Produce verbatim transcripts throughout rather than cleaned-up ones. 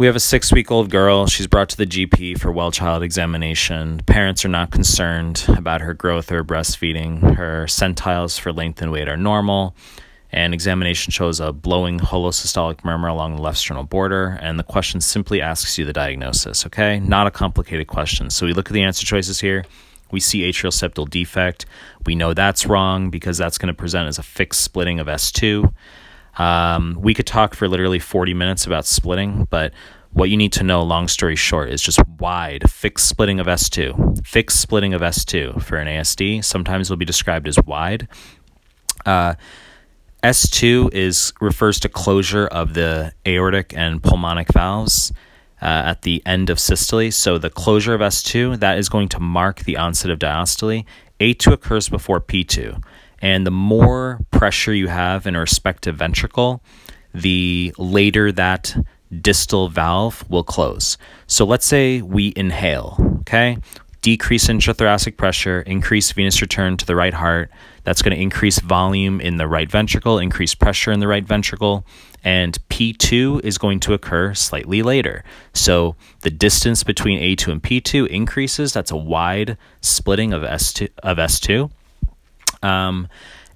We have a six-week-old girl. She's brought to the G P for well child examination. Parents are not concerned about her growth or breastfeeding. Her centiles for length and weight are normal. And examination shows a blowing holosystolic murmur along the left sternal border. And the question simply asks you the diagnosis, okay? Not a complicated question. So we look at the answer choices here. We see atrial septal defect. We know that's wrong because that's going to present as a fixed splitting of S two. Um, we could talk for literally forty minutes about splitting, but what you need to know, long story short, is just wide fixed splitting of S two. Fixed splitting of S two for an A S D sometimes will be described as wide. Uh, S two is refers to closure of the aortic and pulmonic valves uh, at the end of systole. So the closure of S two, that is going to mark the onset of diastole. A two occurs before P two. And the more pressure you have in a respective ventricle, the later that distal valve will close. So let's say we inhale, okay? Decrease intrathoracic pressure, increase venous return to the right heart. That's going to increase volume in the right ventricle, increase pressure in the right ventricle. And P two is going to occur slightly later. So the distance between A two and P two increases. That's a wide splitting of S two. Um,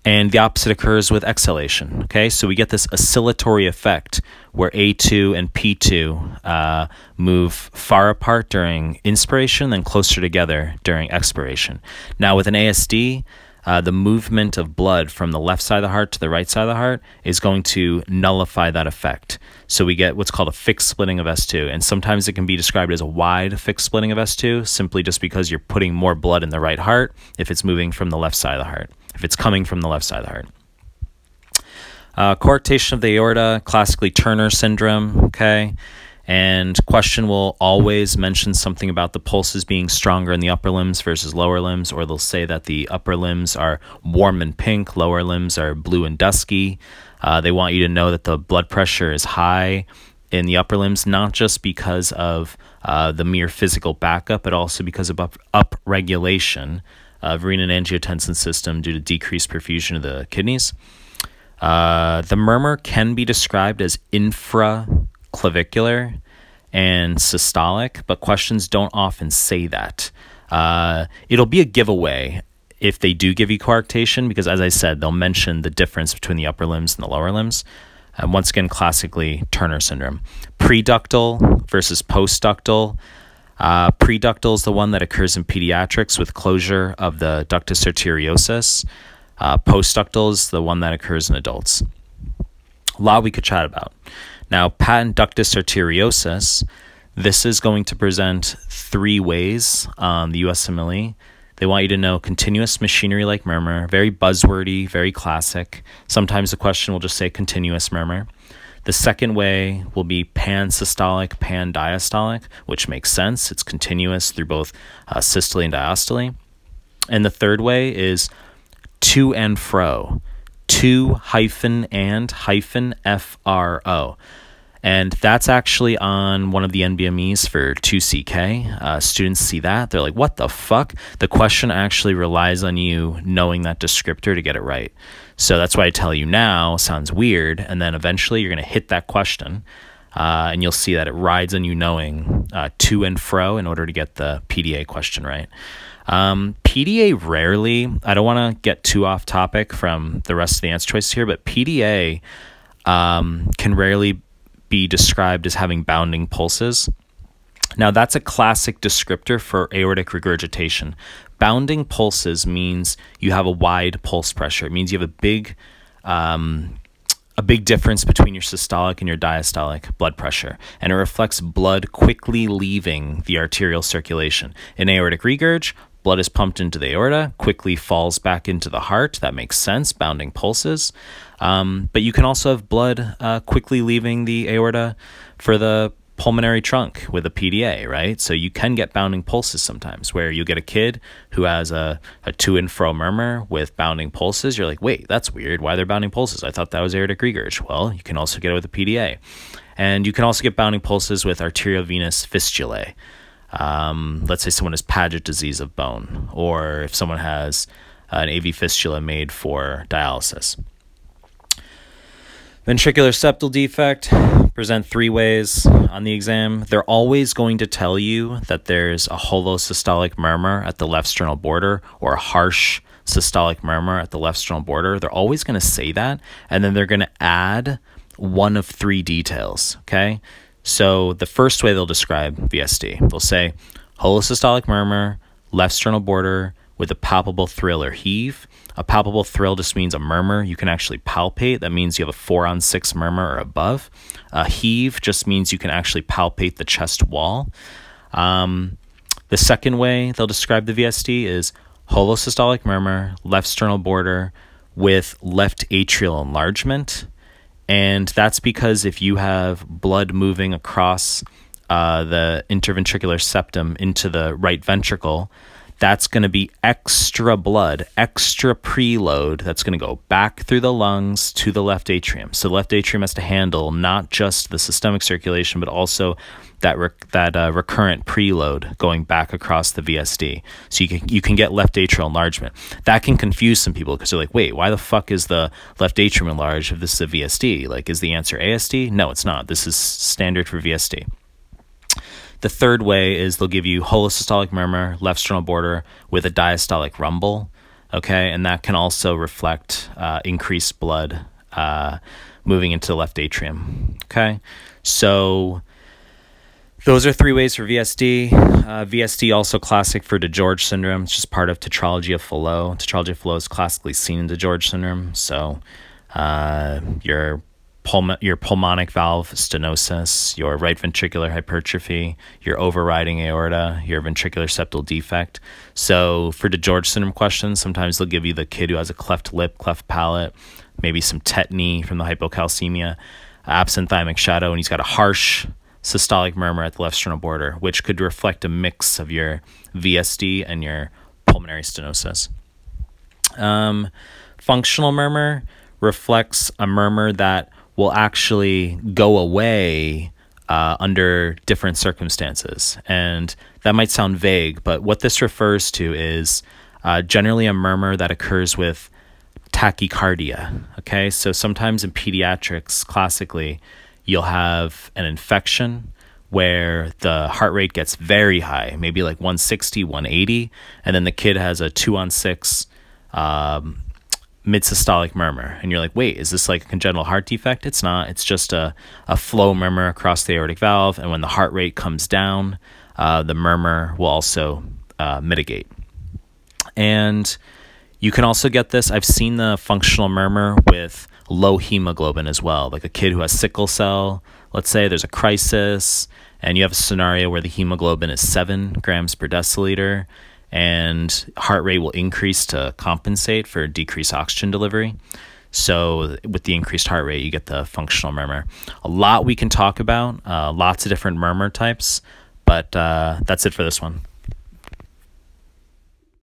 and the opposite occurs with exhalation, okay? So we get this oscillatory effect where A two and P two uh, move far apart during inspiration, then closer together during expiration. Now with an A S D, uh, the movement of blood from the left side of the heart to the right side of the heart is going to nullify that effect. So we get what's called a fixed splitting of S two, and sometimes it can be described as a wide fixed splitting of S two, simply just because you're putting more blood in the right heart if it's moving from the left side of the heart, if it's coming from the left side of the heart. Uh, coarctation of the aorta, classically Turner syndrome, okay? And question will always mention something about the pulses being stronger in the upper limbs versus lower limbs, or they'll say that the upper limbs are warm and pink, lower limbs are blue and dusky. Uh, they want you to know that the blood pressure is high in the upper limbs, not just because of uh, the mere physical backup, but also because of up- upregulation of renin-angiotensin system due to decreased perfusion of the kidneys. Uh, the murmur can be described as infra clavicular and systolic, but questions don't often say that. Uh, it'll be a giveaway if they do give you coarctation, because as I said, they'll mention the difference between the upper limbs and the lower limbs. Um, once again, classically Turner syndrome. Preductal versus postductal. Uh, preductal is the one that occurs in pediatrics with closure of the ductus arteriosus. Uh, postductal is the one that occurs in adults. A lot we could chat about. Now, patent ductus arteriosus, this is going to present three ways on the U S M L E. They want you to know continuous machinery-like murmur, very buzzwordy, very classic. Sometimes the question will just say continuous murmur. The second way will be pan-systolic, pan-diastolic, which makes sense. It's continuous through both uh, systole and diastole. And the third way is to and fro. To hyphen and hyphen F R O. And that's actually on one of the N B M Es for two C K. Uh, students see that. They're like, what the fuck? The question actually relies on you knowing that descriptor to get it right. So that's why I tell you now, sounds weird. And then eventually you're going to hit that question. Uh, and you'll see that it rides on you knowing uh, to and fro in order to get the P D A question right. Um, P D A rarely, I don't want to get too off topic from the rest of the answer choices here, but P D A um, can rarely be described as having bounding pulses. Now, that's a classic descriptor for aortic regurgitation. Bounding pulses means you have a wide pulse pressure. It means you have a big um, a big difference between your systolic and your diastolic blood pressure, and it reflects blood quickly leaving the arterial circulation. In aortic regurg, blood is pumped into the aorta, quickly falls back into the heart. That makes sense, bounding pulses. Um, but you can also have blood uh, quickly leaving the aorta for the pulmonary trunk with a P D A, right? So you can get bounding pulses sometimes where you get a kid who has a, a to and fro murmur with bounding pulses. You're like, wait, that's weird. Why are there bounding pulses? I thought that was aortic regurg. Well, you can also get it with a P D A. And you can also get bounding pulses with arteriovenous fistulae. Um, let's say someone has Paget disease of bone, or if someone has an A V fistula made for dialysis. Ventricular septal defect present three ways. on the exam, they're always going to tell you that there's a holosystolic murmur at the left sternal border or a harsh systolic murmur at the left sternal border. They're always going to say that, and then they're going to add one of three details, okay? So the first way they'll describe V S D, they'll say holosystolic murmur, left sternal border with a palpable thrill or heave. A palpable thrill just means a murmur you can actually palpate. That means you have a four on six murmur or above. A heave just means you can actually palpate the chest wall. Um, the second way they'll describe the V S D is holosystolic murmur, left sternal border with left atrial enlargement. And that's because if you have blood moving across uh, the interventricular septum into the right ventricle, that's going to be extra blood, extra preload that's going to go back through the lungs to the left atrium. So the left atrium has to handle not just the systemic circulation, but also that rec- that uh, recurrent preload going back across the V S D. So you can, you can get left atrial enlargement. That can confuse some people because they're like, wait, why the fuck is the left atrium enlarged if this is a V S D? Like, is the answer A S D? No, it's not. This is standard for V S D. The third way is they'll give you holosystolic murmur, left sternal border with a diastolic rumble, okay? And that can also reflect uh, increased blood uh, moving into the left atrium, okay? So those are three ways for V S D. Uh, V S D also classic for DiGeorge syndrome. It's just part of tetralogy of Fallot. Tetralogy of Fallot is classically seen in DiGeorge syndrome. So uh, your Pulmo- your pulmonic valve stenosis, your right ventricular hypertrophy, your overriding aorta, your ventricular septal defect. So for DiGeorge syndrome questions, sometimes they'll give you the kid who has a cleft lip, cleft palate, maybe some tetany from the hypocalcemia, absent thymic shadow, and he's got a harsh systolic murmur at the left sternal border, which could reflect a mix of your V S D and your pulmonary stenosis. Um, functional murmur reflects a murmur that will actually go away uh, under different circumstances. And that might sound vague, but what this refers to is uh, generally a murmur that occurs with tachycardia, okay? So sometimes in pediatrics, classically, you'll have an infection where the heart rate gets very high, maybe like one sixty, one eighty, and then the kid has a two on six um mid-systolic murmur, and you're like, wait, is this like a congenital heart defect? It's not. It's just a, a flow murmur across the aortic valve, and when the heart rate comes down, uh, the murmur will also uh, mitigate. And you can also get this. I've seen the functional murmur with low hemoglobin as well, like a kid who has sickle cell. Let's say there's a crisis, and you have a scenario where the hemoglobin is seven grams per deciliter, and heart rate will increase to compensate for decreased oxygen delivery. So with the increased heart rate, you get the functional murmur. A lot we can talk about, uh, lots of different murmur types, but uh, that's it for this one.